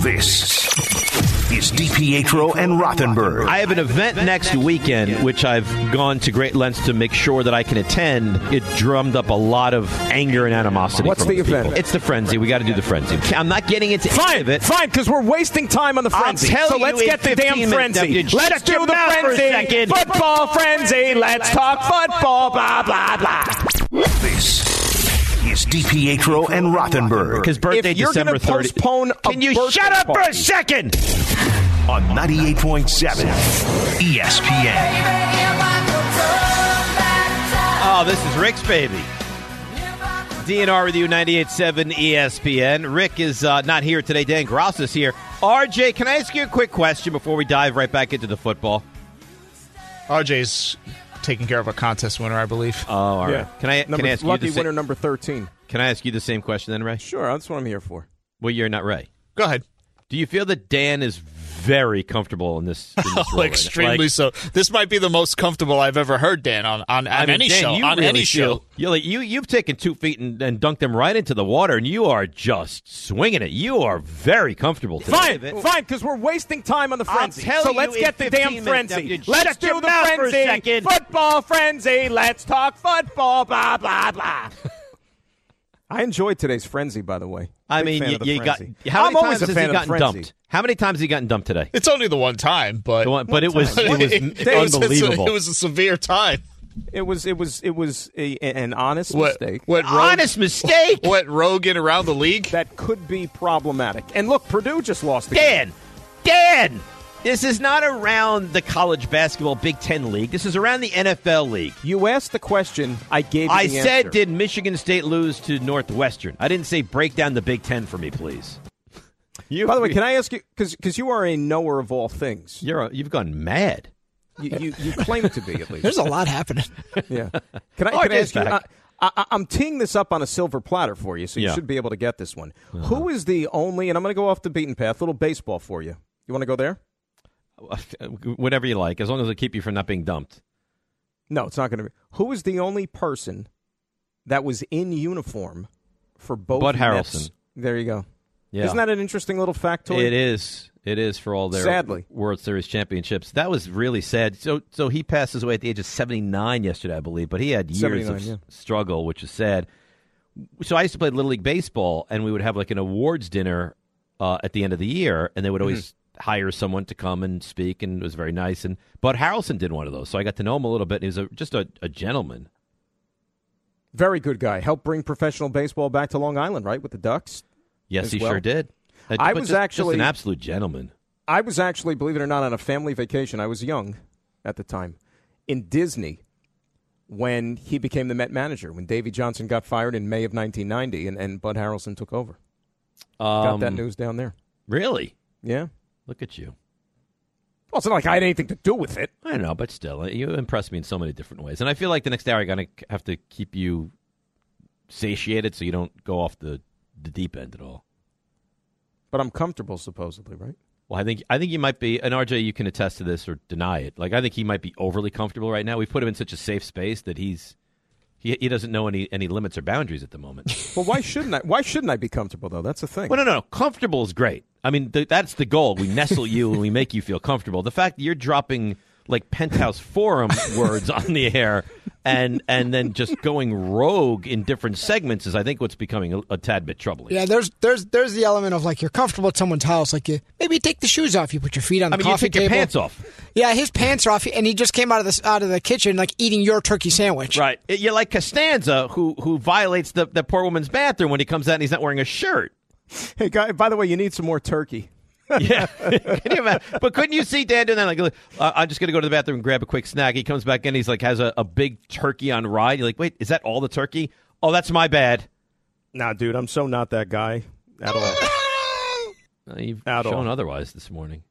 This is DiPietro and Rothenberg. I have an event next weekend, which I've gone to great lengths to make sure that I can attend. It drummed up a lot of anger and animosity. What's the event? People. It's the frenzy. We got to do the frenzy. I'm not getting into any of it. Fine, because we're wasting time on the frenzy. So let's get the damn frenzy. Let's do the frenzy. Football frenzy. Let's talk football. Blah, blah, blah. This is DiPietro and Rothenberg. His birthday, December 30th. Can you shut up for a second? On 98.7 ESPN. Oh, this is Rick's baby. DNR with you, 98.7 ESPN. Rick is not here today. Dan Gross is here. RJ, can I ask you a quick question before we dive right back into the football? RJ's taking care of a contest winner, I believe. Oh, all right. Yeah. Can I ask lucky you winner number 13. Can I ask you the same question then, Ray? Sure, that's what I'm here for. Well, you're not Ray. Go ahead. Do you feel that Dan is very comfortable in this role? Extremely right so. This might be the most comfortable I've ever heard Dan on any show. You're like, you've taken 2 feet and dunked them right into the water, and you are just swinging it. You are very comfortable today. Fine, because we're wasting time on the frenzy. So let's get the damn frenzy. Let's do the frenzy. Football frenzy. Let's talk football. Blah, blah, blah. I enjoyed today's frenzy, by the way. I mean, you got. I'm always a fan of the frenzy. How many times has he gotten dumped today? It's only the one time, but it was unbelievable. It was a severe time. It was an honest mistake. Honest mistake. What Rogan around the league that could be problematic. And look, Purdue just lost the game. Dan. This is not around the college basketball Big Ten league. This is around the NFL league. You asked the question. I gave you the answer. I said, did Michigan State lose to Northwestern? I didn't say break down the Big Ten for me, please. By the way, can I ask you, because you are a knower of all things. You've gone mad. You claim to be, at least. There's a lot happening. Yeah. Can I ask you, I'm teeing this up on a silver platter for you, so you should be able to get this one. Uh-huh. Who is the only, and I'm going to go off the beaten path, little baseball for you. You want to go there? Whatever you like, as long as it keep you from not being dumped. No, it's not going to be. Who is the only person that was in uniform for both? Bud Harrelson. There you go. Yeah. Isn't that an interesting little factoid? It is. It is for all their World Series championships. That was really sad. So he passes away at the age of 79 yesterday, I believe, but he had years of struggle, which is sad. So I used to play Little League Baseball, and we would have like an awards dinner at the end of the year, and they would always hire someone to come and speak, and it was very nice. And Bud Harrelson did one of those, so I got to know him a little bit. And he was just a gentleman. Very good guy. Helped bring professional baseball back to Long Island, right, with the Ducks? Yes, he sure did. I was actually an absolute gentleman. I was actually, believe it or not, on a family vacation. I was young at the time, in Disney, when he became the Met manager, when Davey Johnson got fired in May of 1990, and Bud Harrelson took over. Got that news down there. Really? Yeah. Look at you. Well, it's not like I had anything to do with it. I know, but still, you impressed me in so many different ways. And I feel like the next hour I'm going to have to keep you satiated so you don't go off the deep end at all. But I'm comfortable, supposedly, right? Well, I think you might be, and RJ, you can attest to this or deny it. Like, I think he might be overly comfortable right now. We've put him in such a safe space that he doesn't know any limits or boundaries at the moment. Well, why shouldn't I? Why shouldn't I be comfortable, though? That's the thing. Well, no. Comfortable is great. I mean, that's the goal. We nestle you and we make you feel comfortable. The fact that you're dropping like Penthouse Forum words on the air and then just going rogue in different segments is, I think, what's becoming a tad bit troubling. Yeah, there's the element of like you're comfortable at someone's house, like you take the shoes off, you put your feet on the coffee table. I mean, you take your pants off. Yeah, his pants are off, and he just came out of the kitchen like eating your turkey sandwich. Right, you're like Costanza who violates the poor woman's bathroom when he comes out and he's not wearing a shirt. Hey, guy, by the way, you need some more turkey. Yeah. But couldn't you see Dan doing that? Like, I'm just going to go to the bathroom and grab a quick snack. He comes back in. He's like, has a big turkey on rye. You're like, wait, is that all the turkey? Oh, that's my bad. Nah, dude, I'm so not that guy at all. You've shown otherwise this morning.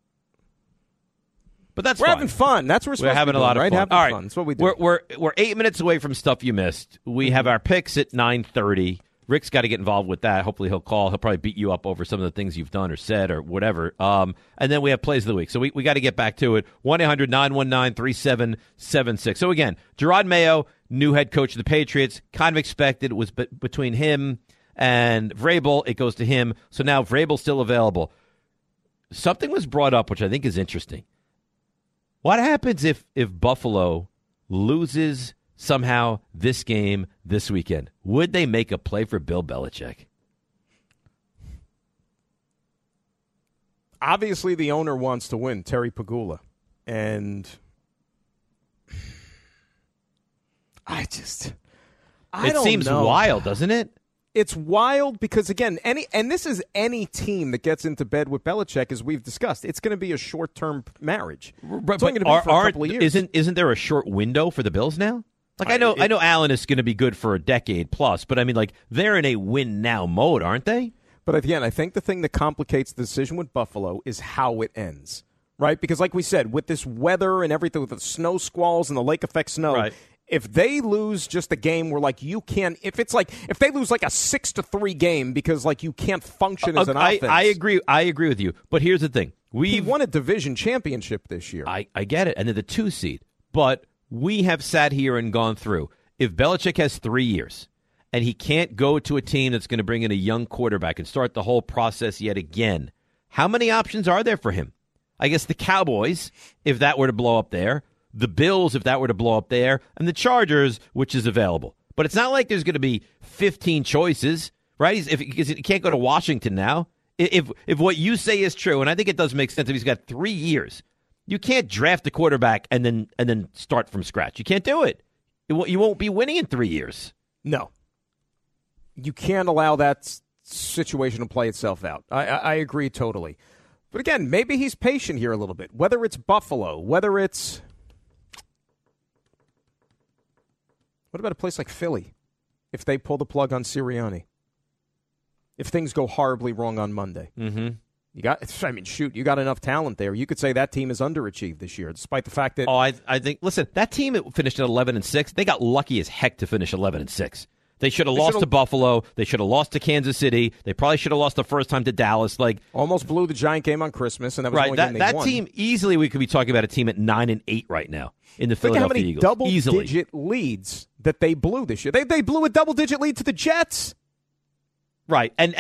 But that's we're fine. Having fun. That's what we're having to be doing, a lot of right? fun. Having all right, fun. That's what we do. We're 8 minutes away from stuff you missed. We have our picks at 9:30. Rick's got to get involved with that. Hopefully he'll call. He'll probably beat you up over some of the things you've done or said or whatever. And then we have plays of the week. So we got to get back to it. 1-800-919-3776. So again, Jerod Mayo, new head coach of the Patriots, kind of expected. It was between him and Vrabel. It goes to him. So now Vrabel's still available. Something was brought up, which I think is interesting. What happens if Buffalo loses somehow this game this weekend? Would they make a play for Bill Belichick? Obviously, the owner wants to win, Terry Pagula. And I don't know. It seems wild, doesn't it? It's wild because, again, this is any team that gets into bed with Belichick, as we've discussed. It's going to be a short-term marriage. It's only going to be for a couple of years. Isn't there a short window for the Bills now? Like I know Allen is going to be good for a decade plus, but I mean, like, they're in a win-now mode, aren't they? But at the end, I think the thing that complicates the decision with Buffalo is how it ends, right? Because like we said, with this weather and everything, with the snow squalls and the lake effect snow, right. If they lose just a game where, like, you can't – if they lose, like, a 6-3 game because, like, you can't function as an offense. I agree with you. But here's the thing. He won a division championship this year. I get it. And they're the 2 seed. But we have sat here and gone through. If Belichick has 3 years and he can't go to a team that's going to bring in a young quarterback and start the whole process yet again, how many options are there for him? I guess the Cowboys, if that were to blow up there. The Bills, if that were to blow up there, and the Chargers, which is available. But it's not like there's going to be 15 choices, right? Because he can't go to Washington now. If what you say is true, and I think it does make sense if he's got 3 years, you can't draft a quarterback and then start from scratch. You can't do it. You won't be winning in 3 years. No. You can't allow that situation to play itself out. I agree totally. But again, maybe he's patient here a little bit. Whether it's Buffalo, whether it's... What about a place like Philly if they pull the plug on Sirianni? If things go horribly wrong on Monday? Mm-hmm. You got enough talent there. You could say that team is underachieved this year, despite the fact that... I think that team finished at 11-6. They got lucky as heck to finish 11-6. They should have lost to Buffalo. They should have lost to Kansas City. They probably should have lost the first time to Dallas. Like almost blew the Giant game on Christmas, and that was right. The only game they won. Team easily, we could be talking about a team at 9-8 right now in the Philadelphia Eagles. Think how many double-digit leads that they blew this year. They blew a double-digit lead to the Jets. Right, and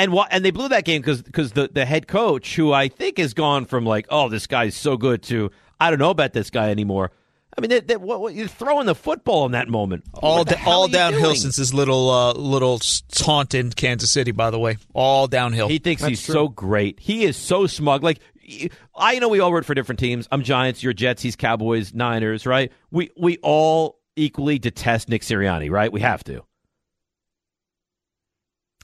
they blew that game because the head coach, who I think has gone from like, oh, this guy's so good to I don't know about this guy anymore. I mean, you're throwing the football in that moment. All downhill since his little taunt in Kansas City, by the way. All downhill. He thinks he's so great. He is so smug. Like, I know we all root for different teams. I'm Giants, you're Jets, he's Cowboys, Niners, right? We all equally detest Nick Sirianni, right? We have to.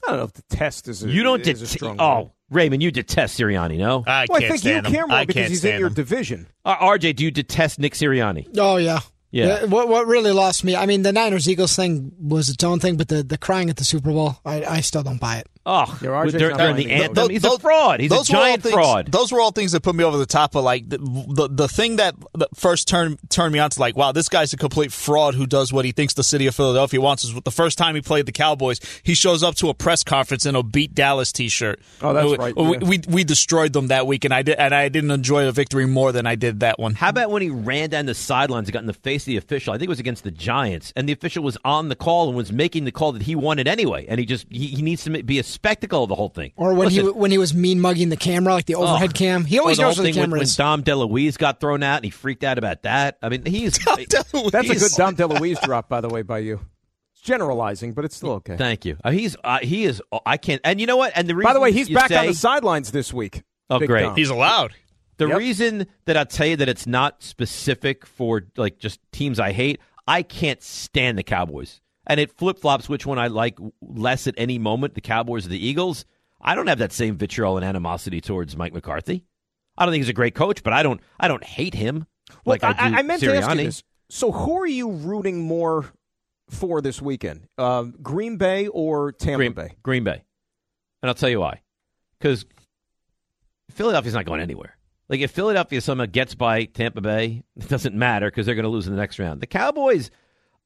I don't know if detest is a strong word. Raymond, you detest Sirianni, no? I think you can't stand him because he's in your division. RJ, do you detest Nick Sirianni? Oh, yeah. Yeah. What really lost me, I mean, the Niners-Eagles thing was its own thing, but the crying at the Super Bowl, I still don't buy it. Oh, during the anthem, he's a fraud. He's a giant fraud. Those were all things that put me over the top of, like, the thing that first turned me on to, like, wow, this guy's a complete fraud who does what he thinks the city of Philadelphia wants. Is the first time he played the Cowboys, he shows up to a press conference in a Beat Dallas T-shirt. Oh, that's right. Yeah. We destroyed them that week, and I didn't enjoy the victory more than I did that one. How about when he ran down the sidelines and got in the face of the official? I think it was against the Giants, and the official was on the call and was making the call that he wanted anyway, and he needs to be a spectacle of the whole thing. Or when he was mean mugging the camera, like the overhead cam. He always goes for the cameras. When Dom DeLuise got thrown out and he freaked out about that. I mean, that's a good Dom DeLuise drop, by the way, by you. It's generalizing, but it's still okay. Thank you. He is. I can't. And you know what? And the reason, by the way, he's back on the sidelines this week. Oh, great! Dom. He's allowed. The reason that I tell you that it's not specific for like just teams I hate. I can't stand the Cowboys. And it flip-flops which one I like less at any moment, the Cowboys or the Eagles. I don't have that same vitriol and animosity towards Mike McCarthy. I don't think he's a great coach, but I don't hate him I meant Sirianni. To ask you this. So who are you rooting more for this weekend, Green Bay or Tampa Bay? Green Bay. And I'll tell you why. Because Philadelphia's not going anywhere. Like if Philadelphia somehow gets by Tampa Bay, it doesn't matter because they're going to lose in the next round. The Cowboys...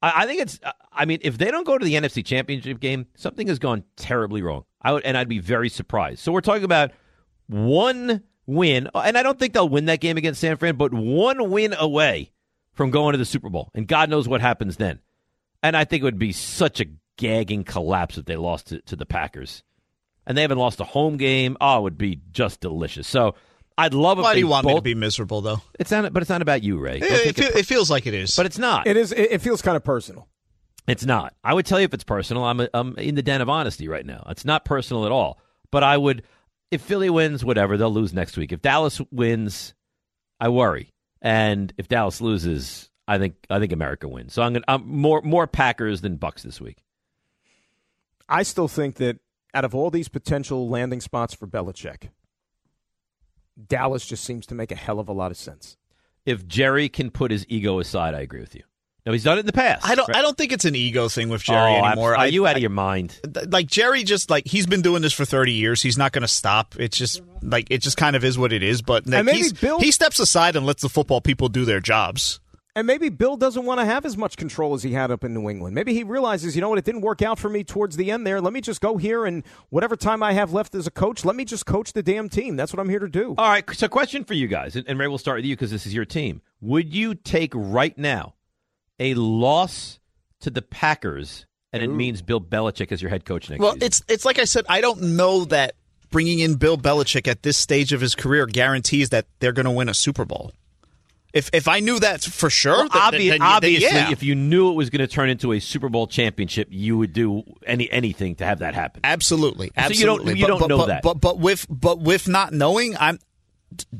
I think it's, I mean, if they don't go to the NFC Championship game, something has gone terribly wrong. I'd be very surprised. So we're talking about one win, and I don't think they'll win that game against San Fran, but one win away from going to the Super Bowl, and God knows what happens then. And I think it would be such a gagging collapse if they lost to the Packers. And they haven't lost a home game. Oh, it would be just delicious. So I'd love. Why do you want me to be miserable, though? But it's not about you, Ray. It feels like it is, but it's not. It is. It feels kind of personal. It's not. I would tell you if it's personal. I'm in the den of honesty right now. It's not personal at all. But I would, if Philly wins, whatever, they'll lose next week. If Dallas wins, I worry. And if Dallas loses, I think America wins. So I'm more Packers than Bucks this week. I still think that out of all these potential landing spots for Belichick, Dallas just seems to make a hell of a lot of sense. If Jerry can put his ego aside, I agree with you. No, he's done it in the past. I don't think it's an ego thing with Jerry anymore. Are you out of your mind? Jerry just, he's been doing this for 30 years. He's not going to stop. It's just, it just kind of is what it is. But he steps aside and lets the football people do their jobs. And maybe Bill doesn't want to have as much control as he had up in New England. Maybe he realizes, you know what, it didn't work out for me towards the end there. Let me just go here, and whatever time I have left as a coach, let me just coach the damn team. That's what I'm here to do. All right, so question for you guys, and Ray, we'll start with you because this is your team. Would you take right now a loss to the Packers, and it means Bill Belichick as your head coach next season? Well, it's like I said, I don't know that bringing in Bill Belichick at this stage of his career guarantees that they're going to win a Super Bowl. If I knew that for sure, well, obviously, if you knew it was going to turn into a Super Bowl championship, you would do anything to have that happen. Absolutely. So you don't know that. But with not knowing,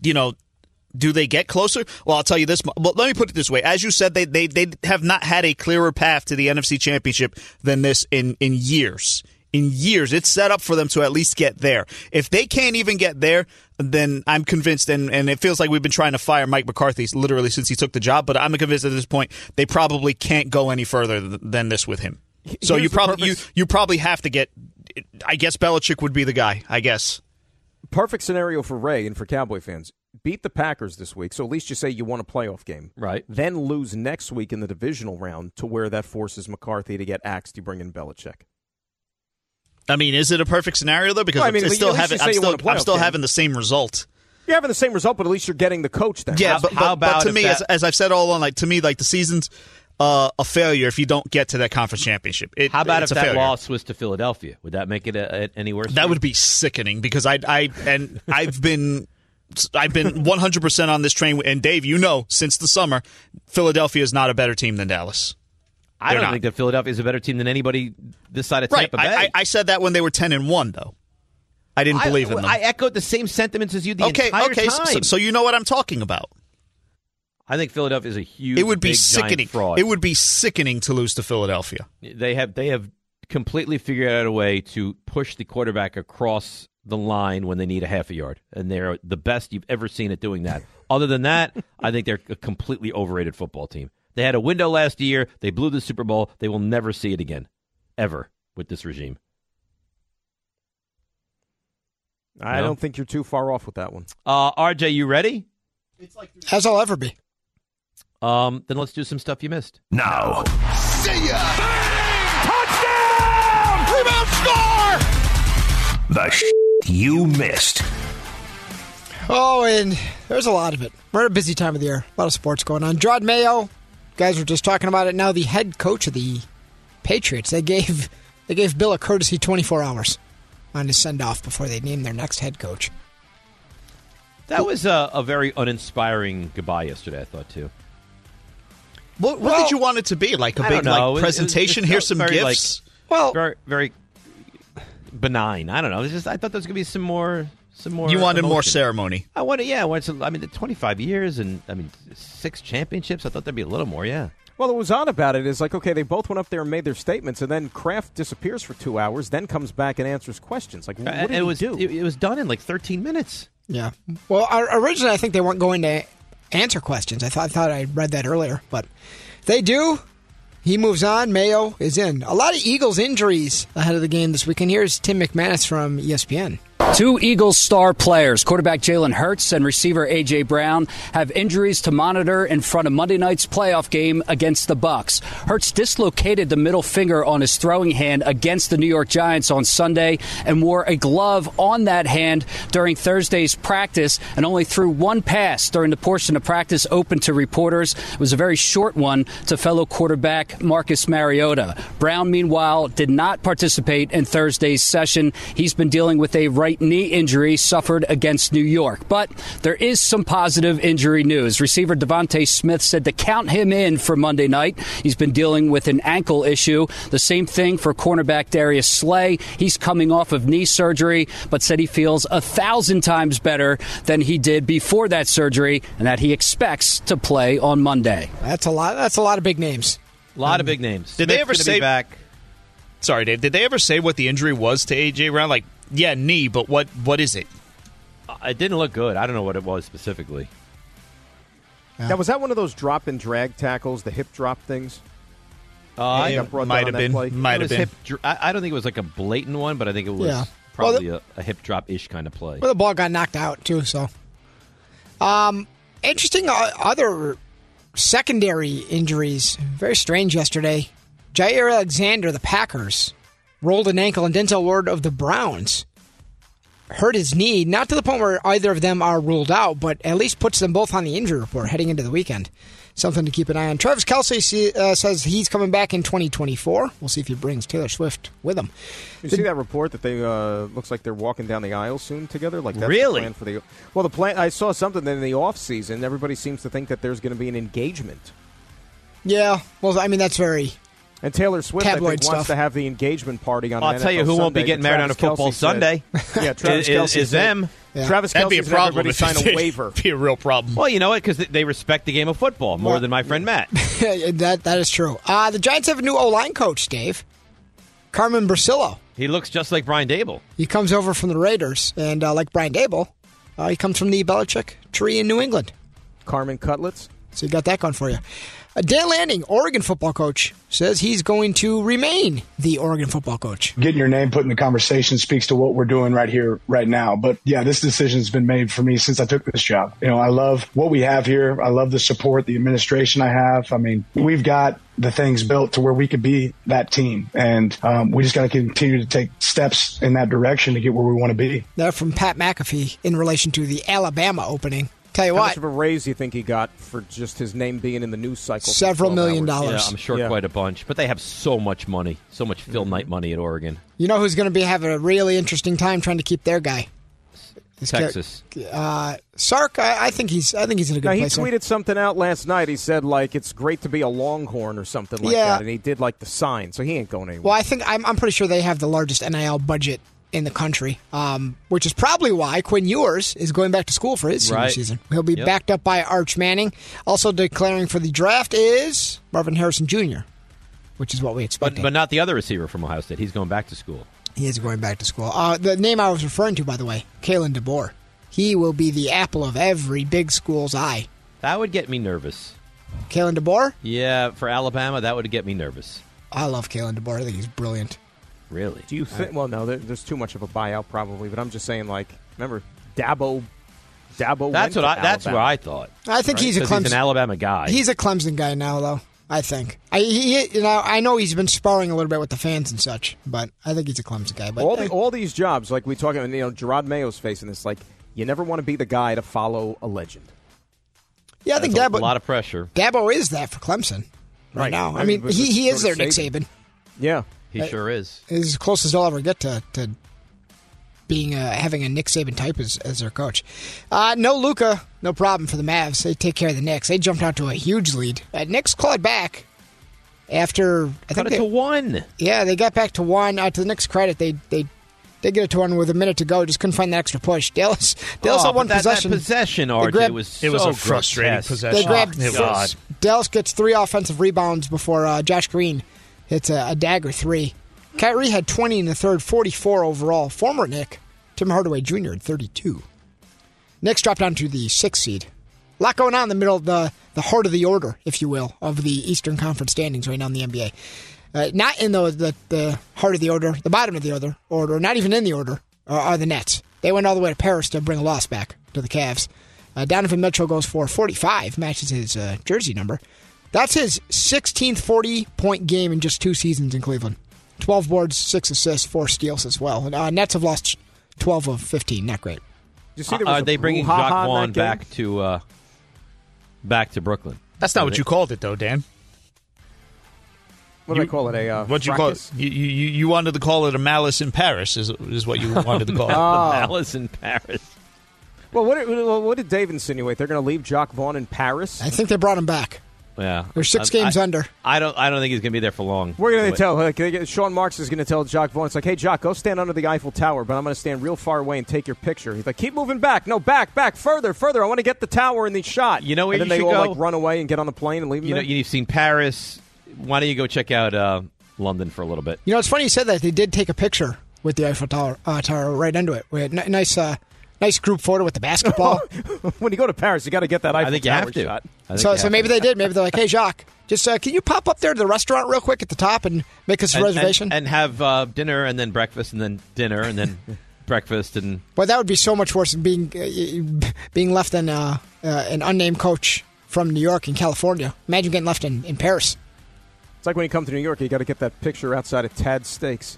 do they get closer? Well, I'll tell you this. But let me put it this way: as you said, they have not had a clearer path to the NFC Championship than this in years. In years, it's set up for them to at least get there. If they can't even get there, then I'm convinced, and it feels like we've been trying to fire Mike McCarthy literally since he took the job, but I'm convinced at this point they probably can't go any further than this with him. So you probably have to get, I guess Belichick would be the guy, I guess. Perfect scenario for Ray and for Cowboy fans. Beat the Packers this week, so at least you say you won a playoff game. Right. Then lose next week in the divisional round to where that forces McCarthy to get axed. You bring in Belichick. I mean, is it a perfect scenario, though? Because I'm still having the same result. You're having the same result, but at least you're getting the coach then. Yeah, but to me, as I've said all along, the season's a failure if you don't get to that conference championship. How about if that loss was to Philadelphia? Would that make it any worse? That would be sickening because I've been 100% on this train. And Dave, since the summer, Philadelphia is not a better team than Dallas. I don't think that Philadelphia is a better team than anybody this side of Tampa Bay. I said that when they were 10-1, though. I didn't believe in them. I echoed the same sentiments as you the entire time. So you know what I'm talking about. I think Philadelphia is a huge, giant fraud. It would be sickening to lose to Philadelphia. They have completely figured out a way to push the quarterback across the line when they need a half a yard, and they're the best you've ever seen at doing that. Other than that, I think they're a completely overrated football team. They had a window last year. They blew the Super Bowl. They will never see it again, ever, with this regime. I don't think you're too far off with that one. RJ, you ready? As I'll ever be. Then let's do some stuff you missed. No. See ya! Bang! Touchdown! Rebound score! The shit you missed. Oh, and there's a lot of it. We're at a busy time of the year. A lot of sports going on. Jerod Mayo. Guys were just talking about it. Now the head coach of the Patriots, they gave Bill a courtesy 24 hours on his send-off before they named their next head coach. That was a very uninspiring goodbye yesterday, I thought, too. What did you want it to be? Like a big presentation? Here's some gifts? Very, very benign. I don't know. I thought there was going to be some more. You wanted more ceremony. I wanted some. I mean, the 25 years and 6 championships. I thought there'd be a little more. Yeah. Well, it was odd about it. It's like, okay, they both went up there and made their statements, and then Kraft disappears for 2 hours, then comes back and answers questions. Like, what did he do? It was done in 13 minutes. Yeah. Well, originally I think they weren't going to answer questions. I thought I read that earlier, but they do. He moves on. Mayo is in. A lot of Eagles injuries ahead of the game this weekend. Here's Tim McManus from ESPN. Two Eagles star players, quarterback Jalen Hurts and receiver A.J. Brown, have injuries to monitor in front of Monday night's playoff game against the Bucs. Hurts dislocated the middle finger on his throwing hand against the New York Giants on Sunday and wore a glove on that hand during Thursday's practice and only threw one pass during the portion of practice open to reporters. It was a very short one to fellow quarterback Marcus Mariota. Brown, meanwhile, did not participate in Thursday's session. He's been dealing with a right knee injury suffered against New York. But there is some positive injury news. Receiver Devontae Smith said to count him in for Monday night. He's been dealing with an ankle issue. The same thing for cornerback Darius Slay. He's coming off of knee surgery, but said he feels 1,000 times better than he did before that surgery and that he expects to play on Monday. That's a lot of big names. A lot of big names. Did they ever say back? Sorry, Dave. Did they ever say what the injury was to AJ Brown? Like, yeah, knee, but what is it? It didn't look good. I don't know what it was specifically. Now, was that one of those drop and drag tackles, the hip drop things? Might have been. I don't think it was like a blatant one, but I think it was probably a hip drop-ish kind of play. Well, the ball got knocked out, too, so. Interesting other secondary injuries. Very strange yesterday. Jair Alexander, the Packers, rolled an ankle, and Denzel Ward of the Browns hurt his knee, not to the point where either of them are ruled out, but at least puts them both on the injury report heading into the weekend. Something to keep an eye on. Travis Kelce says he's coming back in 2024. We'll see if he brings Taylor Swift with him. You see that report that they looks like they're walking down the aisle soon together? Like that's really? The plan. I saw something that in the offseason, everybody seems to think that there's going to be an engagement. Yeah, well, I mean, that's very... And Taylor Swift, I think, wants to have the engagement party on NFL Sunday. I'll tell you who won't be getting married on a football Sunday. Yeah, Travis Kelce is them. Yeah. Travis Kelce is everybody sign a waiver. That'd be a real problem. Well, you know what? Because they respect the game of football more than my friend Matt. That is true. The Giants have a new O-line coach, Dave. Carmen Brasillo. He looks just like Brian Daboll. He comes over from the Raiders, and like Brian Daboll, he comes from the Belichick tree in New England. Carmen Cutlets. So you got that going for you. Dan Lanning, Oregon football coach, says he's going to remain the Oregon football coach. Getting your name put in the conversation speaks to what we're doing right here, right now. But, yeah, this decision's been made for me since I took this job. You know, I love what we have here. I love the support, the administration I have. I mean, we've got the things built to where we could be that team. And we just got to continue to take steps in that direction to get where we want to be. That from Pat McAfee in relation to the Alabama opening. Tell you what. How much of a raise do you think he got for just his name being in the news cycle? Several $1 million. Yeah, I'm sure quite a bunch. But they have so much money, so much film night money at Oregon. You know who's going to be having a really interesting time trying to keep their guy? Texas. Sark, I think he's in a good place. He tweeted something out last night. He said, like, it's great to be a Longhorn or something like that. And he did, like, the sign. So he ain't going anywhere. Well, I think I'm pretty sure they have the largest NIL budget in the country, which is probably why Quinn Ewers is going back to school for his senior season. He'll be backed up by Arch Manning. Also declaring for the draft is Marvin Harrison Jr., which is what we expected. But not the other receiver from Ohio State. He's going back to school. He is going back to school. The name I was referring to, by the way, Kalen DeBoer. He will be the apple of every big school's eye. That would get me nervous. Kalen DeBoer? Yeah, for Alabama, that would get me nervous. I love Kalen DeBoer. I think he's brilliant. Really? Do you think? Well, no. There's too much of a buyout, probably. But I'm just saying, like, remember Dabo. That's what I thought. I think he's a Clemson. He's an Alabama guy. He's a Clemson guy now, though. I think. I know he's been sparring a little bit with the fans and such, but I think he's a Clemson guy. But all these jobs, like we talk about, you know, Jerod Mayo's facing this. Like, you never want to be the guy to follow a legend. Yeah, I think Dabo. A lot of pressure. Dabo is that for Clemson right now. I mean, he is their Nick Saban. Yeah. He sure is. As close as they'll ever get to being having a Nick Saban type as their coach. No Luka, no problem for the Mavs. They take care of the Knicks. They jumped out to a huge lead. Knicks clawed back after to 1. Yeah, they got back to 1. To the Knicks' credit, they get it to 1 with a minute to go. Just couldn't find the extra push. Dallas had one possession. That possession, RJ, was a frustrating possession. They grabbed Dallas gets 3 offensive rebounds before Josh Green. It's a dagger 3. Kyrie had 20 in the third, 44 overall. Former Nick, Tim Hardaway Jr. at 32. Knicks dropped down to the 6th seed. A lot going on in the middle of the heart of the order, if you will, of the Eastern Conference standings right now in the NBA. Not in the heart of the order, the bottom of the order, not even in the order, are the Nets. They went all the way to Paris to bring a loss back to the Cavs. Donovan Mitchell goes for 45, matches his jersey number. That's his 16th 40-point game in just 2 seasons in Cleveland. 12 boards, 6 assists, 4 steals as well. And, Nets have lost 12 of 15. Not great. You see, are they bringing Jacques Vaughn back to Brooklyn? That's not what you called it, though, Dan. What did I call it? What'd you call it? You wanted to call it a malice in Paris, is what you wanted to call it. A malice in Paris. Well, what did Dave insinuate? They're going to leave Jacques Vaughn in Paris? I think they brought him back. Yeah, we're 6 games under. I don't think he's going to be there for long. We're going to tell. Sean Marks is going to tell Jacques Vaughn. It's like, hey, Jacques, go stand under the Eiffel Tower, but I'm going to stand real far away and take your picture. He's like, keep moving back. No, back, further. I want to get the tower in the shot. You know where and you then they all go? Like run away and get on the plane and leave. You know, you've seen Paris. Why don't you go check out London for a little bit? You know, it's funny you said that. They did take a picture with the Eiffel Tower, right into it. We had nice group photo with the basketball. When you go to Paris, you got to get that Eiffel Tower shot. So maybe they did. Maybe they're like, hey, Jacques, just can you pop up there to the restaurant real quick at the top and make us a reservation? And have dinner and then breakfast and then dinner and then breakfast. And Well, that would be so much worse than being left in an unnamed coach from New York and California. Imagine getting left in Paris. It's like when you come to New York, you got to get that picture outside of Tad's Steaks.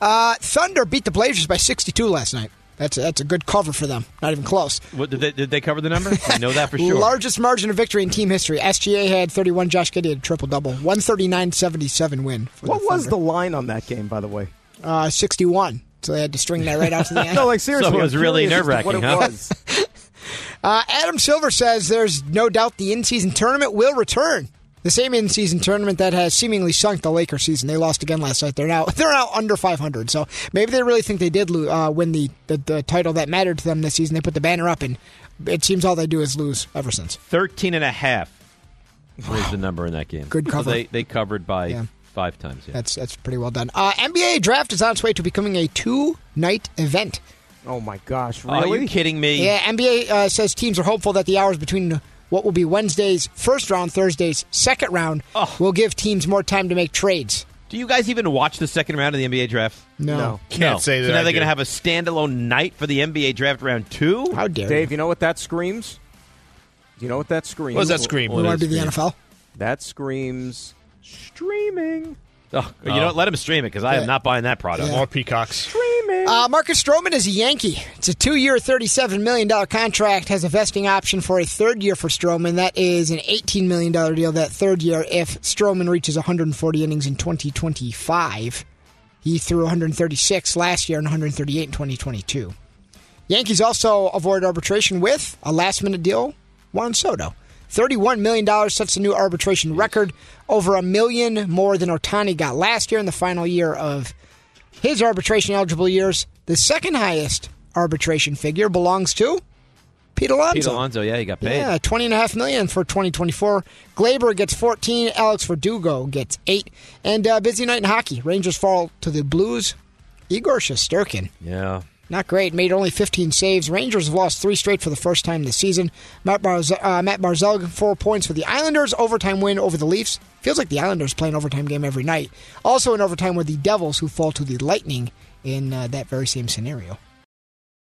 Thunder beat the Blazers by 62 last night. That's a good cover for them. Not even close. What, did they cover the number? I know that for sure. Largest margin of victory in team history. SGA had 31. Josh Giddey had a triple-double. 139-77 win. What was the line on that game, by the way? 61. So they had to string that right out to the end. No, like seriously. So it was really nerve-wracking, huh? Adam Silver says there's no doubt the in-season tournament will return. The same in-season tournament that has seemingly sunk the Lakers season. They lost again last night. They're now under 500. So maybe they really think they did win the title that mattered to them this season. They put the banner up, and it seems all they do is lose ever since. 13.5 was the number in that game. Good cover. So they covered by 5 times. Yeah. That's pretty well done. NBA draft is on its way to becoming a 2-night event. Oh, my gosh. Really? Are you kidding me? Yeah, NBA says teams are hopeful that the hours between what will be Wednesday's first round, Thursday's second round, will give teams more time to make trades. Do you guys even watch the second round of the NBA draft? No. Can't say that. So now they're going to have a standalone night for the NBA draft round 2? How dare you. Dave, you know what that screams? What does that scream? We want to be the NFL? That screams streaming. Oh. You know what? Let him stream it because I am not buying that product. More peacocks. Streaming. Marcus Stroman is a Yankee. It's a 2-year, $37 million contract. Has a vesting option for a 3rd year for Stroman. That is an $18 million deal that 3rd year if Stroman reaches 140 innings in 2025. He threw 136 last year and 138 in 2022. Yankees also avoid arbitration with a last-minute deal, Juan Soto. $31 million sets a new arbitration record, over $1 million more than Ohtani got last year in the final year of his arbitration-eligible years. The second highest arbitration figure belongs to Pete Alonso. Pete Alonso, he got paid. Yeah, $20.5 million for 2024. Glaber gets 14. Alex Verdugo gets 8. And busy night in hockey. Rangers fall to the Blues. Igor Shesterkin. Yeah. Not great. Made only 15 saves. Rangers have lost 3 straight for the first time this season. Matt Barzal, 4 points for the Islanders. Overtime win over the Leafs. Feels like the Islanders play an overtime game every night. Also in overtime were the Devils, who fall to the Lightning in that very same scenario.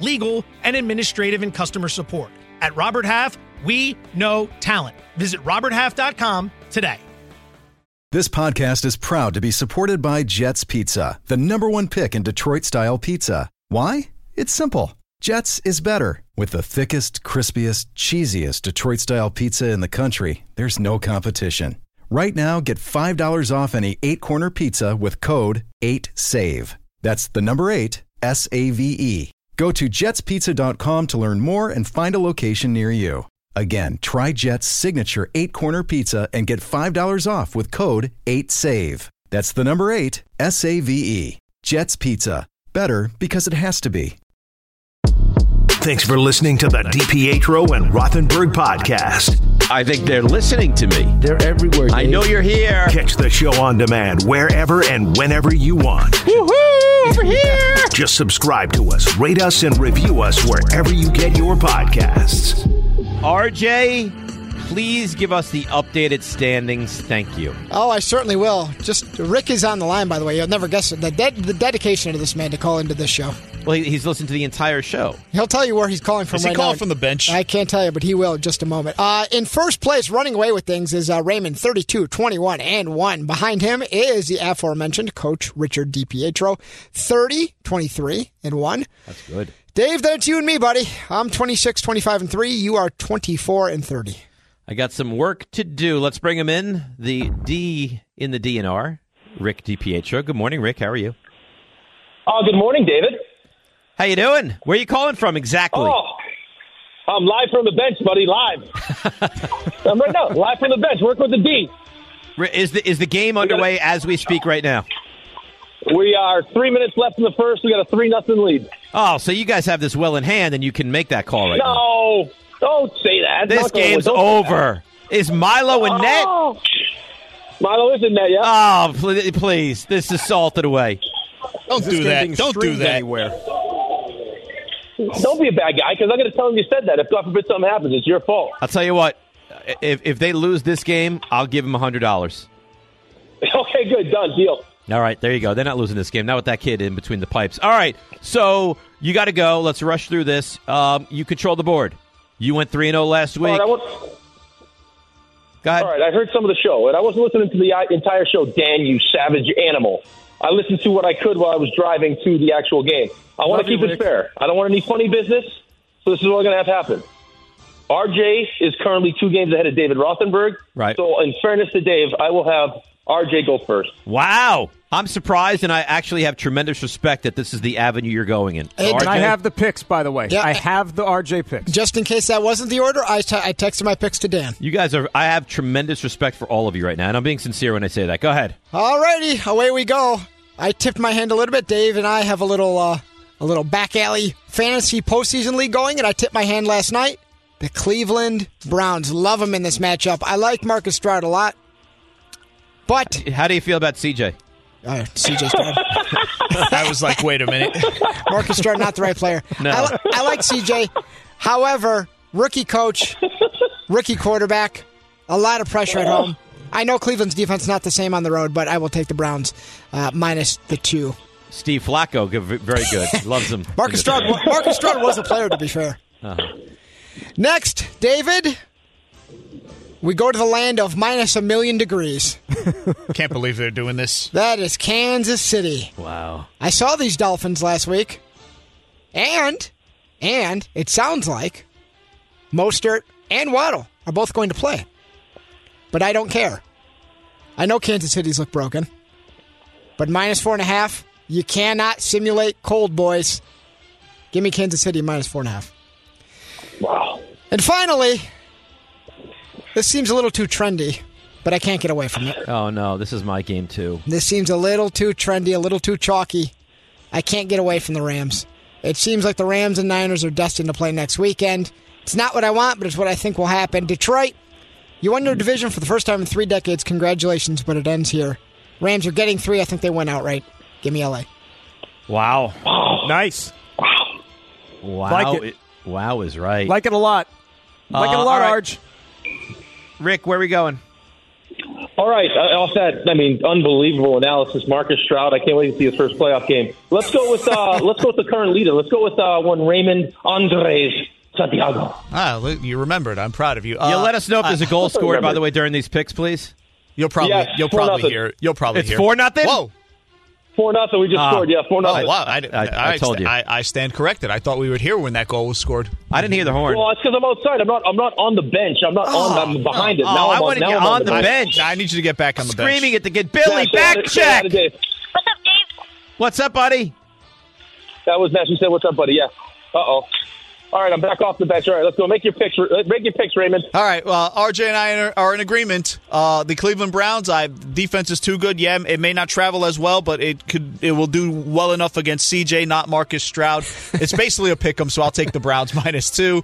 legal, and administrative and customer support. At Robert Half, we know talent. Visit roberthalf.com today. This podcast is proud to be supported by Jets Pizza, the number 1 pick in Detroit-style pizza. Why? It's simple. Jets is better. With the thickest, crispiest, cheesiest Detroit-style pizza in the country, there's no competition. Right now, get $5 off any 8-corner pizza with code 8SAVE. That's the number 8, S-A-V-E. Go to jetspizza.com to learn more and find a location near you. Again, try Jet's signature 8-corner pizza and get $5 off with code 8SAVE. That's the number 8, S-A-V-E. Jet's Pizza. Better because it has to be. Thanks for listening to the DiPietro and Rothenberg podcast. I think they're listening to me. They're everywhere, Dave. I know you're here. Catch the show on demand wherever and whenever you want. Woohoo! Over here! Just subscribe to us, rate us, and review us wherever you get your podcasts. RJ, please give us the updated standings. Thank you. Oh, I certainly will. Just Rick is on the line, by the way. You'll never guess it. The dedication of this man to call into this show. Well, he's listened to the entire show. He'll tell you where he's calling from right now. Is he calling from the bench? I can't tell you, but he will in just a moment. In first place, running away with things, is Raymond, 32, 21, and 1. Behind him is the aforementioned coach, Richard DiPietro, 30, 23, and 1. That's good. Dave, that's you and me, buddy. I'm 26, 25, and 3. You are 24 and 30. I got some work to do. Let's bring him in. The D in the DNR, Rick DiPietro. Good morning, Rick. How are you? Good morning, David. How you doing? Where are you calling from exactly? Oh, I'm live from the bench, buddy. Live. I'm right now. Live from the bench. Work with the D. Is the game underway as we speak right now? We are 3 minutes left in the first. We got a 3-0 lead. Oh, so you guys have this well in hand, and you can make that call right now. No, don't say that. This game's over. Is Milo in net? Milo is in net, yeah. Oh, please. This is salted away. Don't do that. Don't do that anywhere. Don't be a bad guy, because I'm going to tell him you said that. If God forbid something happens, it's your fault. I'll tell you what. If they lose this game, I'll give them $100. Okay, good. Done. Deal. All right. There you go. They're not losing this game. Not with that kid in between the pipes. All right. So you got to go. Let's rush through this. You control the board. You went 3-0 last week. Go ahead. All right. I heard some of the show, and I wasn't listening to the entire show. Dan, you savage animal. I listened to what I could while I was driving to the actual game. I want to keep it fair. I don't want any funny business, so this is what we're going to have happen. RJ is currently 2 games ahead of David Rothenberg. Right. So in fairness to Dave, I will have RJ go first. Wow. I'm surprised, and I actually have tremendous respect that this is the avenue you're going in. So, and I have the picks, by the way. Yeah. I have the RJ picks. Just in case that wasn't the order, I texted my picks to Dan. You guys are – I have tremendous respect for all of you right now, and I'm being sincere when I say that. Go ahead. All righty. Away we go. I tipped my hand a little bit. Dave and I have a little back alley fantasy postseason league going, and I tipped my hand last night. The Cleveland Browns. Love them in this matchup. I like Marcus Stroud a lot. But – how do you feel about CJ? CJ's bad. I was like, wait a minute. Marcus Stroud, not the right player. No. I like CJ. However, rookie coach, rookie quarterback, a lot of pressure at home. I know Cleveland's defense not the same on the road, but I will take the Browns minus the 2. Steve Flacco, very good. Loves him. Marcus Stroud was a player, to be fair. Uh-huh. Next, David. We go to the land of minus a million degrees. Can't believe they're doing this. That is Kansas City. Wow. I saw these Dolphins last week. And it sounds like Mostert and Waddle are both going to play. But I don't care. I know Kansas City's look broken. But minus 4.5, you cannot simulate cold, boys. Give me Kansas City minus 4.5. Wow. And finally... this seems a little too trendy, but I can't get away from it. Oh, no. This is my game, too. This seems a little too trendy, a little too chalky. I can't get away from the Rams. It seems like the Rams and Niners are destined to play next weekend. It's not what I want, but it's what I think will happen. Detroit, you won your division for the first time in 3 decades. Congratulations, but it ends here. Rams are getting 3. I think they win outright. Give me L.A. Wow. Oh. Nice. Wow. Wow. Like it. Wow is right. Like it a lot. Like it a lot, right. Arj. Rick, where are we going? All right. Off that, I mean, unbelievable analysis. Marcus Stroud, I can't wait to see his first playoff game. Let's go with the current leader. Let's go with one Raymond Andres Santiago. You remembered. I'm proud of you. You let us know if there's a goal scored, by the way, during these picks, please. You'll probably hear. It's 4-0? Whoa. 4-0. We just scored. Yeah, 4-0. Oh, wow. I told you. I stand corrected. I thought we would hear when that goal was scored. I didn't hear the horn. Well, it's because I'm outside. I'm not on the bench. I'm behind it. Now I want to get on the bench. I need you to get back on the bench. Screaming at the kid. Billy, back check. What's up, Dave? What's up, buddy? That was Nash. You said, what's up, buddy? Yeah. Uh-oh. All right, I'm back off the bench. All right, let's go. Make your picks, Raymond. All right, well, RJ and I are in agreement. The Cleveland Browns, defense is too good. Yeah, it may not travel as well, but it will do well enough against CJ, not Marcus Stroud. It's basically a pick 'em, so I'll take the Browns -2.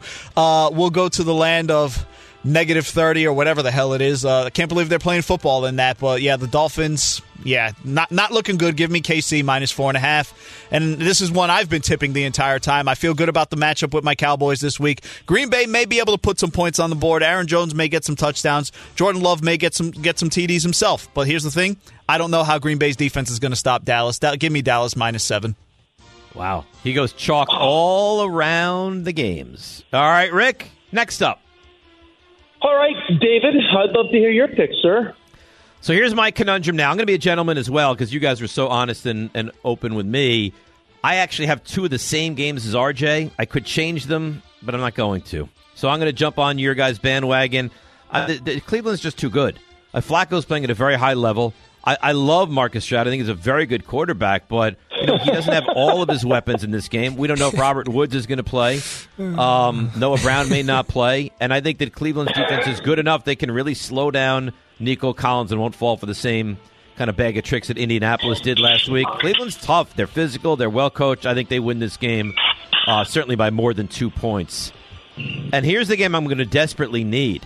We'll go to the land of -30 or whatever the hell it is. I can't believe they're playing football in that, but yeah, the Dolphins. Yeah, not looking good. Give me KC -4.5. And this is one I've been tipping the entire time. I feel good about the matchup with my Cowboys this week. Green Bay may be able to put some points on the board. Aaron Jones may get some touchdowns. Jordan Love may get some TDs himself. But here's the thing. I don't know how Green Bay's defense is going to stop Dallas. Give me Dallas -7. Wow. He goes chalk all around the games. All right, Rick, next up. All right, David, I'd love to hear your pick, sir. So here's my conundrum now. I'm going to be a gentleman as well because you guys were so honest and open with me. I actually have two of the same games as RJ. I could change them, but I'm not going to. So I'm going to jump on your guys' bandwagon. Cleveland's just too good. Flacco's playing at a very high level. I love Marcus Stroud. I think he's a very good quarterback, but he doesn't have all of his weapons in this game. We don't know if Robert Woods is going to play. Noah Brown may not play. And I think that Cleveland's defense is good enough they can really slow down Nico Collins and won't fall for the same kind of bag of tricks that Indianapolis did last week. Cleveland's tough. They're physical. They're well-coached. I think they win this game certainly by more than 2 points. And here's the game I'm going to desperately need.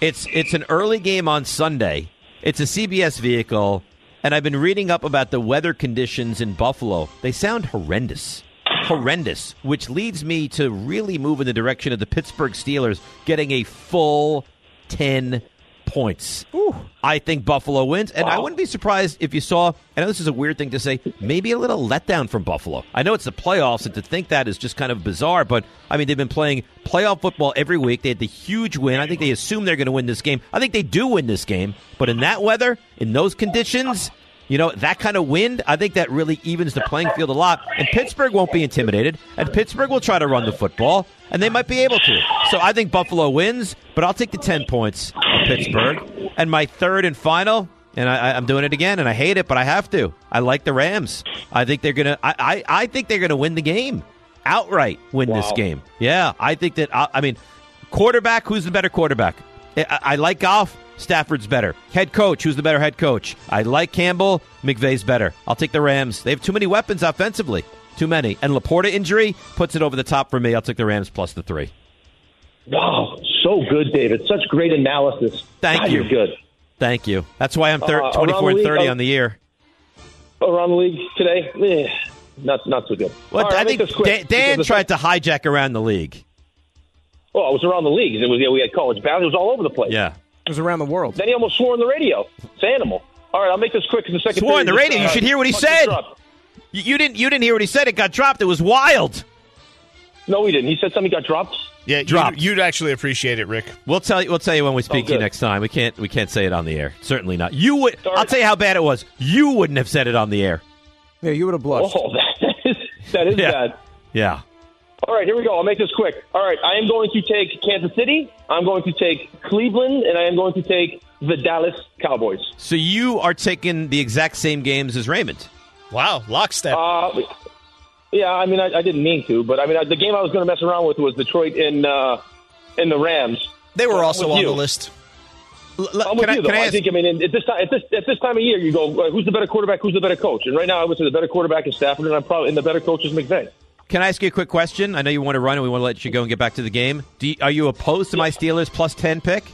It's an early game on Sunday. It's a CBS vehicle, and I've been reading up about the weather conditions in Buffalo. They sound horrendous. Horrendous, which leads me to really move in the direction of the Pittsburgh Steelers getting a full 10 points. Ooh. I think Buffalo wins, and I wouldn't be surprised if you saw, I know this is a weird thing to say, maybe a little letdown from Buffalo. I know it's the playoffs, and to think that is just kind of bizarre, but, I mean, they've been playing playoff football every week. They had the huge win. I think they assume they're going to win this game. I think they do win this game, but in that weather, in those conditions, that kind of wind, I think that really evens the playing field a lot, and Pittsburgh won't be intimidated, and Pittsburgh will try to run the football, and they might be able to. So I think Buffalo wins, but I'll take the 10 points of Pittsburgh. And my third and final, and I'm doing it again, and I hate it, but I have to. I like the Rams. I think they're gonna. I think they're gonna win the game outright. This game. Yeah, I think that. I mean, quarterback. Who's the better quarterback? I like Goff. Stafford's better. Head coach. Who's the better head coach? I like Campbell. McVay's better. I'll take the Rams. They have too many weapons offensively. Too many. And Laporta injury puts it over the top for me. I'll take the Rams +3. Wow. So good, David. Such great analysis. Thank you. You're good. Thank you. That's why I'm 24 and 30 on the year. Around the league today? Not so good. Well, right, I think Dan tried to hijack around the league. Well, it was around the league. It was, we had college bounds. It was all over the place. Yeah. It was around the world. Then he almost swore on the radio. It's an animal. All right, I'll make this quick because the second swore on the radio. You should hear what he said. You didn't hear what he said. It got dropped. It was wild. No, he didn't. He said something got dropped. Yeah, dropped. You'd actually appreciate it, Rick. We'll tell you when we speak to you next time. We can't say it on the air. Certainly not. You would. Sorry. I'll tell you how bad it was. You wouldn't have said it on the air. Yeah, you would have blushed. Oh, that is bad. Yeah. All right, here we go. I'll make this quick. All right, I am going to take Kansas City. I'm going to take Cleveland, and I am going to take the Dallas Cowboys. So you are taking the exact same games as Raymond. Wow, lockstep. Yeah, I mean, I didn't mean to, but I mean, the game I was going to mess around with was Detroit in the Rams. They were also on the list. At this time of year, you go, who's the better quarterback, who's the better coach? And right now, I would say the better quarterback is Stafford, and the better coach is McVay. Can I ask you a quick question? I know you want to run, and we want to let you go and get back to the game. Are you opposed to my Steelers +10 pick?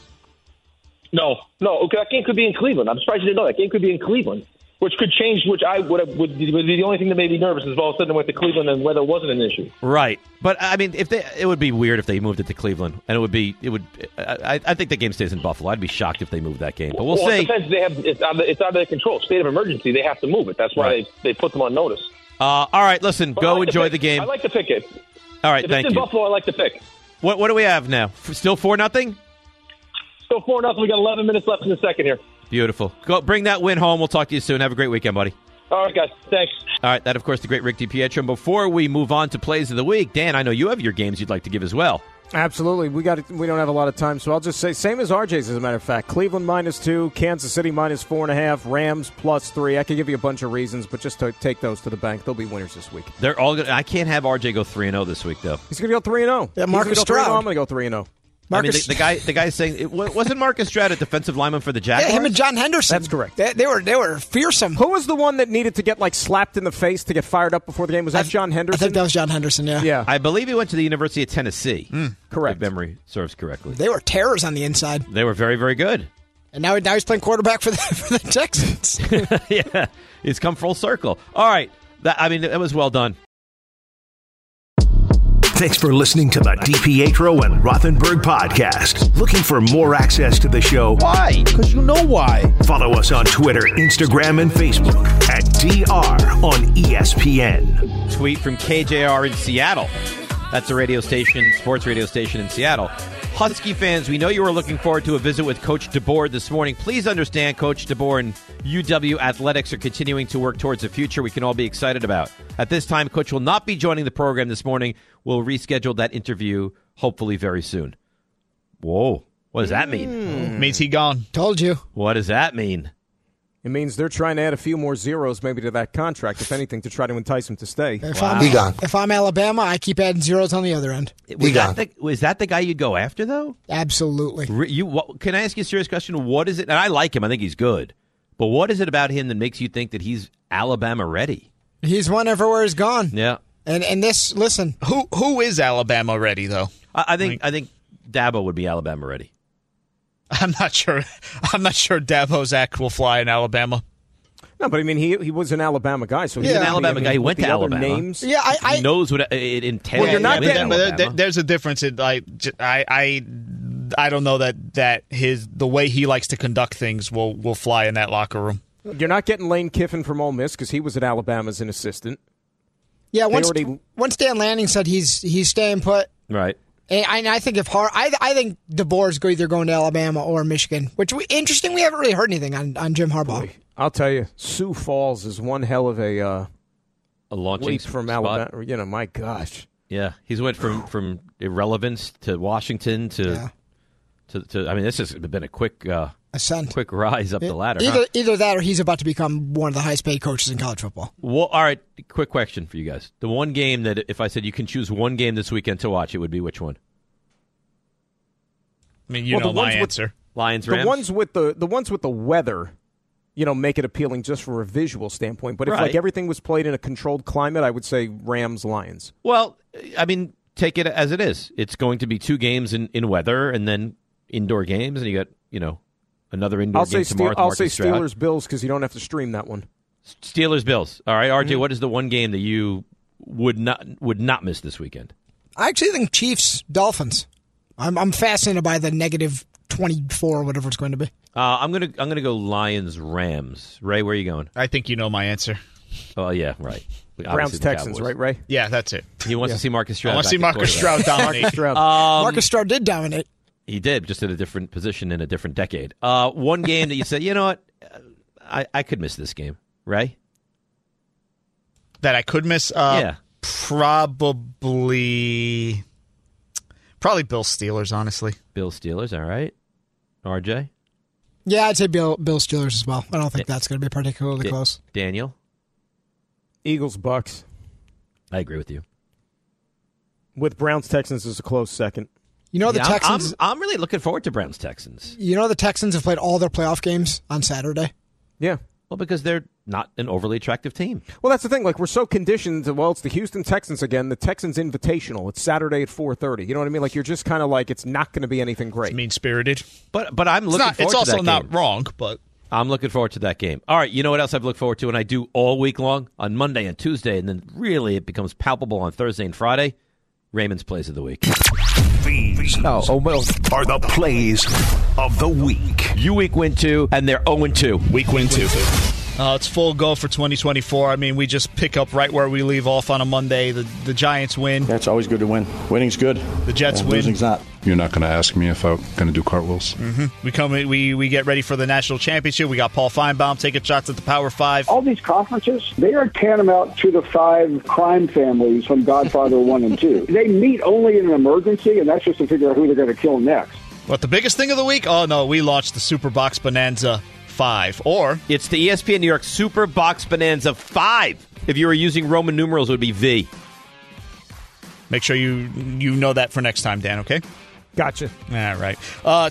No. Okay, that game could be in Cleveland. I'm surprised you didn't know that game could be in Cleveland, which could change. Which I would be the only thing that made me nervous is all of a sudden it went to Cleveland and weather wasn't an issue. Right, but I mean, it would be weird if they moved it to Cleveland, and it would. I think the game stays in Buffalo. I'd be shocked if they moved that game, but we'll see. It's out of their control. State of emergency. They have to move it. That's why they put them on notice. All right, listen, but go enjoy the game. I like to pick it. All right, thank you. If it's in Buffalo, I like to pick. What do we have now? Still 4-0? Still 4-0. We got 11 minutes left in the second here. Beautiful. Go bring that win home. We'll talk to you soon. Have a great weekend, buddy. All right, guys. Thanks. All right. That, of course, the great Rick DiPietro. And before we move on to plays of the week, Dan, I know you have your games you'd like to give as well. Absolutely. We don't have a lot of time, so I'll just say, same as RJ's, as a matter of fact. Cleveland -2, Kansas City -4.5, Rams +3. I could give you a bunch of reasons, but just to take those to the bank. They'll be winners this week. They're all good. I can't have RJ go 3-0 this week, though. He's going to go 3-0. Yeah, Marcus Stroud. I'm going to go 3-0. Marcus, I mean, the guy's saying, wasn't Marcus Stroud a defensive lineman for the Jaguars? Yeah, him and John Henderson. That's correct. They were fearsome. Who was the one that needed to get, like, slapped in the face to get fired up before the game? Was that John Henderson? I think that was John Henderson, yeah. I believe he went to the University of Tennessee. Correct. If memory serves correctly. They were terrors on the inside. They were very, very good. And now he's playing quarterback for the Texans. Yeah, he's come full circle. All right. That was well done. Thanks for listening to the DiPietro and Rothenberg podcast. Looking for more access to the show? Why? Because you know why. Follow us on Twitter, Instagram, and Facebook at DR on ESPN. Tweet from KJR in Seattle. That's a radio station, sports radio station in Seattle. Husky fans, we know you were looking forward to a visit with Coach DeBoer this morning. Please understand Coach DeBoer and UW Athletics are continuing to work towards a future we can all be excited about. At this time, Coach will not be joining the program this morning. We'll reschedule that interview, hopefully very soon. Whoa. What does that mean? It means he gone. Told you. What does that mean? It means they're trying to add a few more zeros maybe to that contract, if anything, to try to entice him to stay. Wow. He gone. If I'm Alabama, I keep adding zeros on the other end. Is that the guy you'd go after, though? Absolutely. Can I ask you a serious question? What is it? And I like him. I think he's good. But what is it about him that makes you think that he's Alabama ready? He's won everywhere he's gone. Yeah. And this, listen. Who is Alabama ready, though? I think Dabo would be Alabama ready. I'm not sure Dabo's act will fly in Alabama. No, but I mean, he was an Alabama guy, so he's an Alabama guy. He went to Alabama. Names, yeah, I knows what it entails. Well, you're not getting. But there's a difference. I don't know that the way he likes to conduct things will fly in that locker room. You're not getting Lane Kiffin from Ole Miss because he was at Alabama as an assistant. Yeah, once Dan Lanning said he's staying put, right. And I think I think DeBoer's either going to Alabama or Michigan, which interesting. We haven't really heard anything on Jim Harbaugh. Boy, I'll tell you, Sioux Falls is one hell of a launching leap from spot. Alabama. You know, my gosh. Yeah, he's went from irrelevance to Washington to. I mean, this has been a quick ascent, quick rise up the ladder. Either that, or he's about to become one of the highest paid coaches in college football. Well, all right. Quick question for you guys: the one game that, if I said you can choose one game this weekend to watch, it would be which one? I mean, you know my answer. Lions, Rams. The ones with the weather, you know, make it appealing just from a visual standpoint. But if like everything was played in a controlled climate, I would say Rams, Lions. Well, I mean, take it as it is. It's going to be two games in weather, and then indoor games, and you got another indoor game tomorrow. I'll say Steelers, Bills, because you don't have to stream that one. Steelers, Bills. All right, RJ, what is the one game that you would not miss this weekend? I actually think Chiefs, Dolphins. I'm fascinated by the -24 or whatever it's going to be. I'm gonna go Lions, Rams. Ray, where are you going? I think you know my answer. Oh yeah, right. Browns, Texans, Cowboys. Right, Ray? Yeah, that's it. He wants to see Marcus Stroud. I want to see Marcus Stroud dominate. Marcus Stroud did dominate. He did, just at a different position in a different decade. One game that you said, you know what, I could miss this game, right? That I could miss? Yeah. Probably Bill Steelers, honestly. Bill Steelers, all right. RJ? Yeah, I'd say Bill Steelers as well. I don't think that's going to be particularly close. Daniel? Eagles, Bucks. I agree with you. With Browns, Texans is a close second. You know the Texans. I'm really looking forward to Browns Texans. You know the Texans have played all their playoff games on Saturday. Yeah, well, because they're not an overly attractive team. Well, that's the thing. Like we're so conditioned. Well, it's the Houston Texans again. The Texans Invitational. It's Saturday at 4:30. You know what I mean? Like you're just kind of like it's not going to be anything great. Mean spirited. But I'm looking forward to that game. It's also not wrong, but I'm looking forward to that game. All right. You know what else I've looked forward to, and I do all week long on Monday and Tuesday, and then really it becomes palpable on Thursday and Friday. Raymond's plays of the week. These are the plays of the week. You week win 2, and they're 0-2. Week win 2. It's full go for 2024. I mean, we just pick up right where we leave off on a Monday. The Giants win. Yeah, it's always good to win. Winning's good. The Jets win. Losing's not. You're not going to ask me if I'm going to do cartwheels. Mm-hmm. We get ready for the national championship. We got Paul Feinbaum taking shots at the Power Five. All these conferences, they are tantamount to the five crime families from Godfather 1 and 2. They meet only in an emergency, and that's just to figure out who they're going to kill next. But the biggest thing of the week? Oh, no, we launched the Super Box Bonanza 5. Or it's the ESPN New York Super Box Bonanza 5. If you were using Roman numerals, it would be V. Make sure you know that for next time, Dan, okay? Gotcha. All right.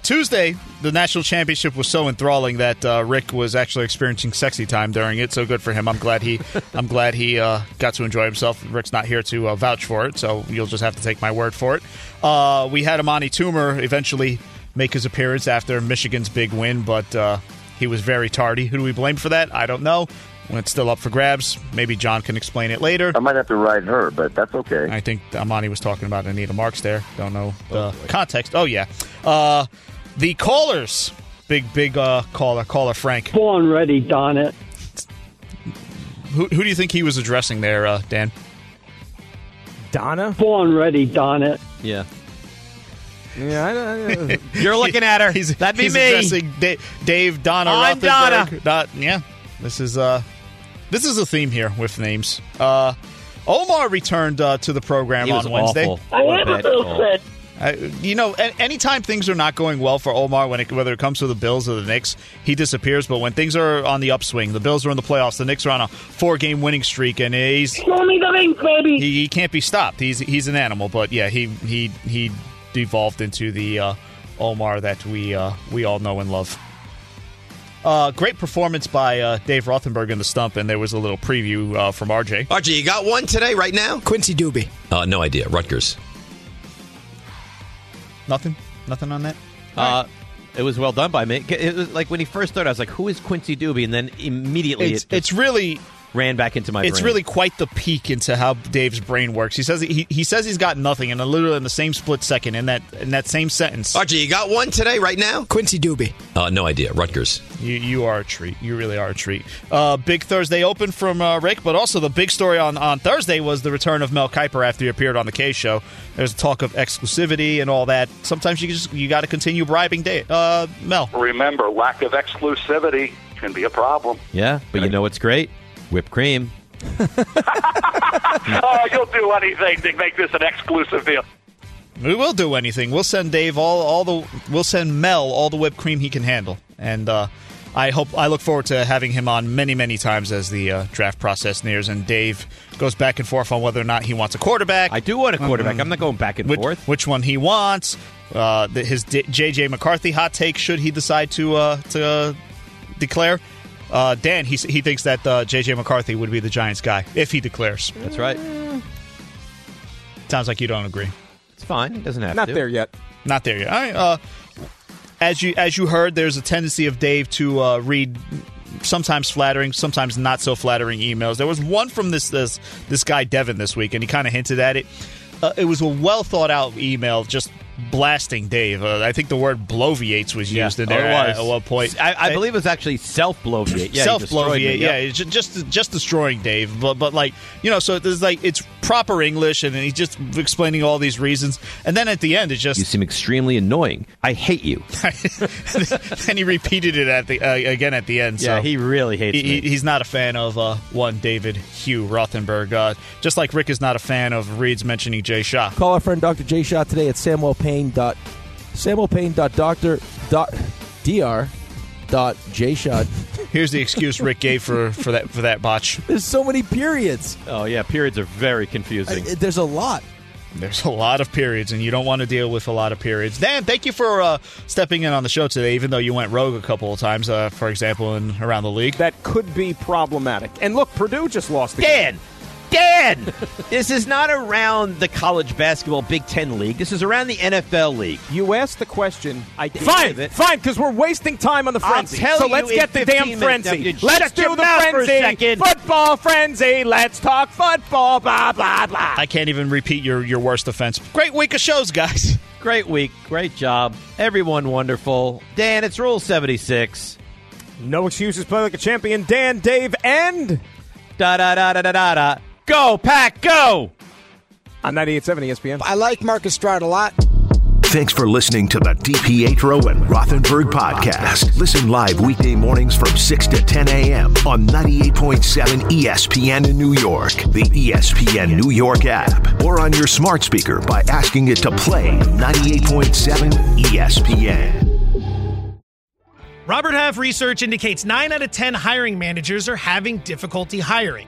Tuesday, the national championship was so enthralling that Rick was actually experiencing sexy time during it. So good for him. I'm glad he got to enjoy himself. Rick's not here to vouch for it, so you'll just have to take my word for it. We had Amani Toomer eventually make his appearance after Michigan's big win, but he was very tardy. Who do we blame for that? I don't know. When it's still up for grabs, maybe John can explain it later. I might have to ride her, but that's okay. I think Amani was talking about Anita Marks there. Don't know the context. Oh, yeah. The callers. Big caller. Caller Frank. Born ready, darn it. Who do you think he was addressing there, Dan? Donna? Born ready, darn it. Yeah. Yeah, I you're looking at her. That'd be me. Addressing Dave, Donna, I'm Rothenberg. Donna. Yeah. This is a theme here with names. Omar returned to the program on Wednesday. Awful. I am a Bill fan. Anytime things are not going well for Omar, whether it comes to the Bills or the Knicks, he disappears. But when things are on the upswing, the Bills are in the playoffs, the Knicks are on a 4-game winning streak, and he's show me the rings, baby. He can't be stopped. He's an animal. But yeah, he devolved into the Omar that we all know and love. Great performance by Dave Rothenberg in the stump, and there was a little preview from RJ. RJ, you got one today, right now? Quincy Doobie. No idea. Rutgers. Nothing on that? Right. It was well done by me. It was like when he first started, I was like, who is Quincy Doobie? And then immediately it's really ran back into my brain. It's really quite the peek into how Dave's brain works. He says he's got nothing, and literally in the same split second, in that same sentence. RJ, you got one today, right now? Quincy Doobie. No idea. Rutgers. You are a treat. You really are a treat. Big Thursday open from Rick, but also the big story on Thursday was the return of Mel Kiper after he appeared on the K Show. There's talk of exclusivity and all that. Sometimes you got to continue bribing Mel. Remember, lack of exclusivity can be a problem. Yeah, but you know what's great? Whipped cream. Oh, you'll do anything to make this an exclusive deal. We will do anything. We'll send Dave we'll send Mel all the whipped cream he can handle, and I look forward to having him on many, many times as the draft process nears, and Dave goes back and forth on whether or not he wants a quarterback. I do want a quarterback. I'm not going back and forth. Which one he wants? His J.J. McCarthy hot take should he decide to declare. Dan, he thinks that J.J. McCarthy would be the Giants guy if he declares. That's right. Sounds like you don't agree. It's fine. It doesn't have to. Not there yet. Not there yet. All right. As you heard, there's a tendency of Dave to read sometimes flattering, sometimes not so flattering emails. There was one from this guy, Devin, this week, and he kind of hinted at it. It was a well-thought-out email, just blasting Dave. I think the word bloviates was used in there at one point. I believe it was actually self-bloviate. Yeah, self-bloviate, yeah. It's just destroying Dave. But like, you know, so it's like it's proper English, and he's just explaining all these reasons. And then at the end, it's just... You seem extremely annoying. I hate you. And he repeated it again at the end. So yeah, he really hates me. He's not a fan of one David Hugh Rothenberg. Just like Rick is not a fan of Reed's mentioning Jay Shah. Call our friend Dr. Jay Shah today at samuelpayne.dr.jshot. Here's the excuse Rick gave for that botch. There's so many periods. Oh yeah, periods are very confusing. There's a lot. There's a lot of periods, and you don't want to deal with a lot of periods. Dan, thank you for stepping in on the show today, even though you went rogue a couple of times, for example, in around the league. That could be problematic. And look, Purdue just lost the game. Dan, this is not around the college basketball Big Ten league. This is around the NFL league. You asked the question. I didn't give it. Fine, because we're wasting time on the frenzy. So let's get the damn frenzy. Let's do the frenzy. Football frenzy. Let's talk football. Blah, blah, blah. I can't even repeat your worst offense. Great week of shows, guys. Great week. Great job. Everyone wonderful. Dan, it's Rule 76. No excuses, play like a champion. Dan, Dave, and... da-da-da-da-da-da. Go, Pack, go! On 98.7 ESPN. I like Marcus Stroud a lot. Thanks for listening to the DiPietro and Rothenberg podcast. Listen live weekday mornings from 6 to 10 a.m. on 98.7 ESPN in New York, the ESPN New York app, or on your smart speaker by asking it to play 98.7 ESPN. Robert Half research indicates 9 out of 10 hiring managers are having difficulty hiring.